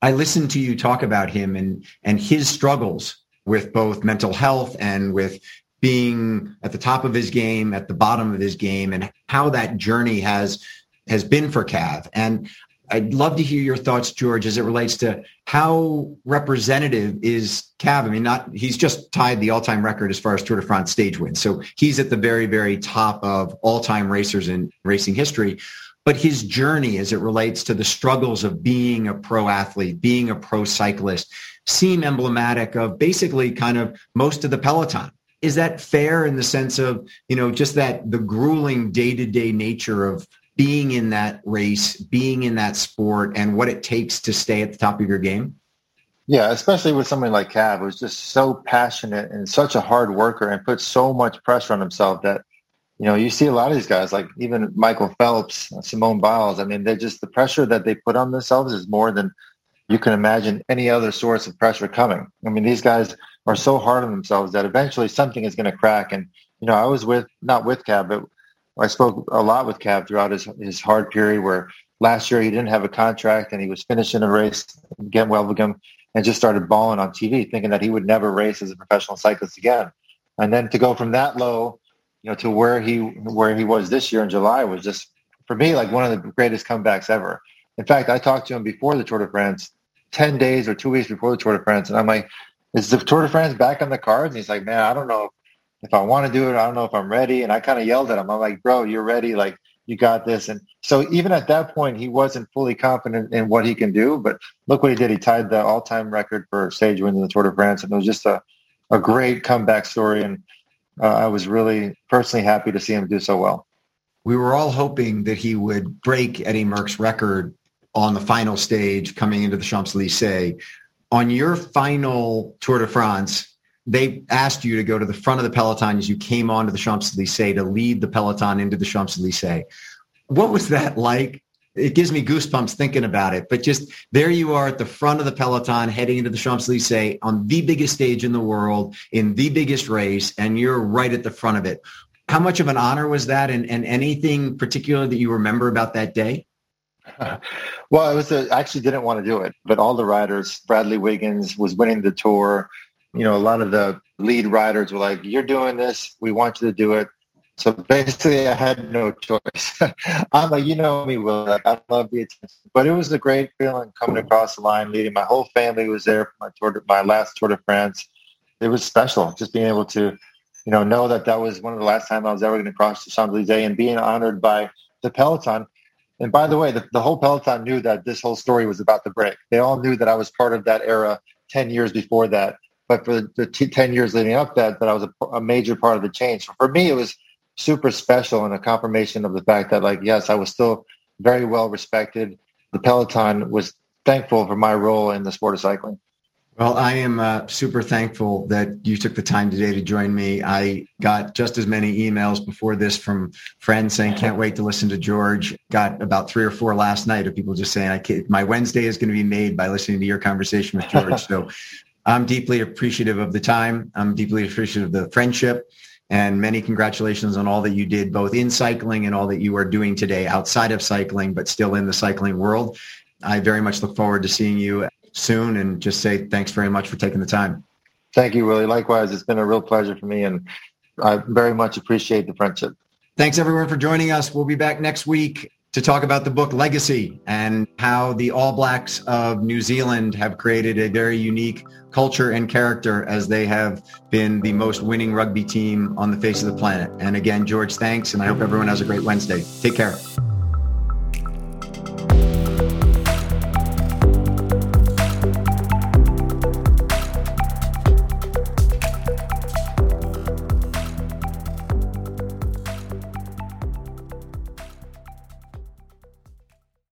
I listened to you talk about him and, and his struggles with both mental health and with being at the top of his game, at the bottom of his game, and how that journey has, has been for Cav. And I'd love to hear your thoughts, George, as it relates to how representative is Cav. I mean, not he's just tied the all-time record as far as Tour de France stage wins. So he's at the very, very top of all-time racers in racing history. But his journey as it relates to the struggles of being a pro athlete, being a pro cyclist, seem emblematic of basically kind of most of the Peloton. Is that fair in the sense of, you know, just that the grueling day-to-day nature of being in that race, being in that sport, and what it takes to stay at the top of your game? Yeah, especially with somebody like Cav, who's just so passionate and such a hard worker and puts so much pressure on himself that, you know, you see a lot of these guys, like even Michael Phelps, Simone Biles. I mean, they're just, the pressure that they put on themselves is more than you can imagine any other source of pressure coming. I mean, these guys are so hard on themselves that eventually something is going to crack. And, you know, I was with, not with Cav, but I spoke a lot with Cav throughout his, his hard period where last year he didn't have a contract and he was finishing a race, getting well with him, and just started bawling on T V, thinking that he would never race as a professional cyclist again. And then to go from that low, you know, to where he where he was this year in July was just, for me, like one of the greatest comebacks ever. In fact, I talked to him before the Tour de France, ten days or two weeks before the Tour de France, and I'm like, is the Tour de France back on the cards? And he's like, man, I don't know if I want to do it, I don't know if I'm ready. And I kind of yelled at him. I'm like, bro, you're ready. Like, you got this. And so even at that point, he wasn't fully confident in what he can do. But look what he did. He tied the all-time record for stage wins in the Tour de France. And it was just a, a great comeback story. And uh, I was really personally happy to see him do so well. We were all hoping that he would break Eddie Merckx's record on the final stage coming into the Champs-Élysées. On your final Tour de France, they asked you to go to the front of the Peloton as you came onto the Champs-Élysées to lead the Peloton into the Champs-Élysées. What was that like? It gives me goosebumps thinking about it, but just there you are at the front of the Peloton heading into the Champs-Élysées on the biggest stage in the world, in the biggest race, and you're right at the front of it. How much of an honor was that, and, and anything particular that you remember about that day? Well, it was a, I actually didn't want to do it, but all the riders, Bradley Wiggins was winning the Tour. You know, a lot of the lead riders were like, you're doing this. We want you to do it. So basically, I had no choice. I'm like, you know me, Will. Like, I love the attention. But it was a great feeling coming across the line, leading. My whole family was there for my, tour de, my last Tour de France. It was special just being able to, you know, know that that was one of the last time I was ever going to cross the Champs-Élysées and being honored by the Peloton. And by the way, the, the whole Peloton knew that this whole story was about the break. They all knew that I was part of that era ten years before that. But for the, the t- ten years leading up that, that I was a, a major part of the change. So for me, it was super special and a confirmation of the fact that, like, yes, I was still very well respected. The Peloton was thankful for my role in the sport of cycling. Well, I am uh, super thankful that you took the time today to join me. I got just as many emails before this from friends saying, can't wait to listen to George. Got about three or four last night of people just saying, I can't, my Wednesday is going to be made by listening to your conversation with George. So I'm deeply appreciative of the time. I'm deeply appreciative of the friendship. And many congratulations on all that you did, both in cycling and all that you are doing today outside of cycling, but still in the cycling world. I very much look forward to seeing you soon, and just say thanks very much for taking the time. Thank you, Willie. Likewise, it's been a real pleasure for me, and I very much appreciate the friendship. Thanks, everyone, for joining us. We'll be back next week to talk about the book Legacy and how the All Blacks of New Zealand have created a very unique culture and character as they have been the most winning rugby team on the face of the planet. And again, George, thanks, and I hope everyone has a great Wednesday. Take care.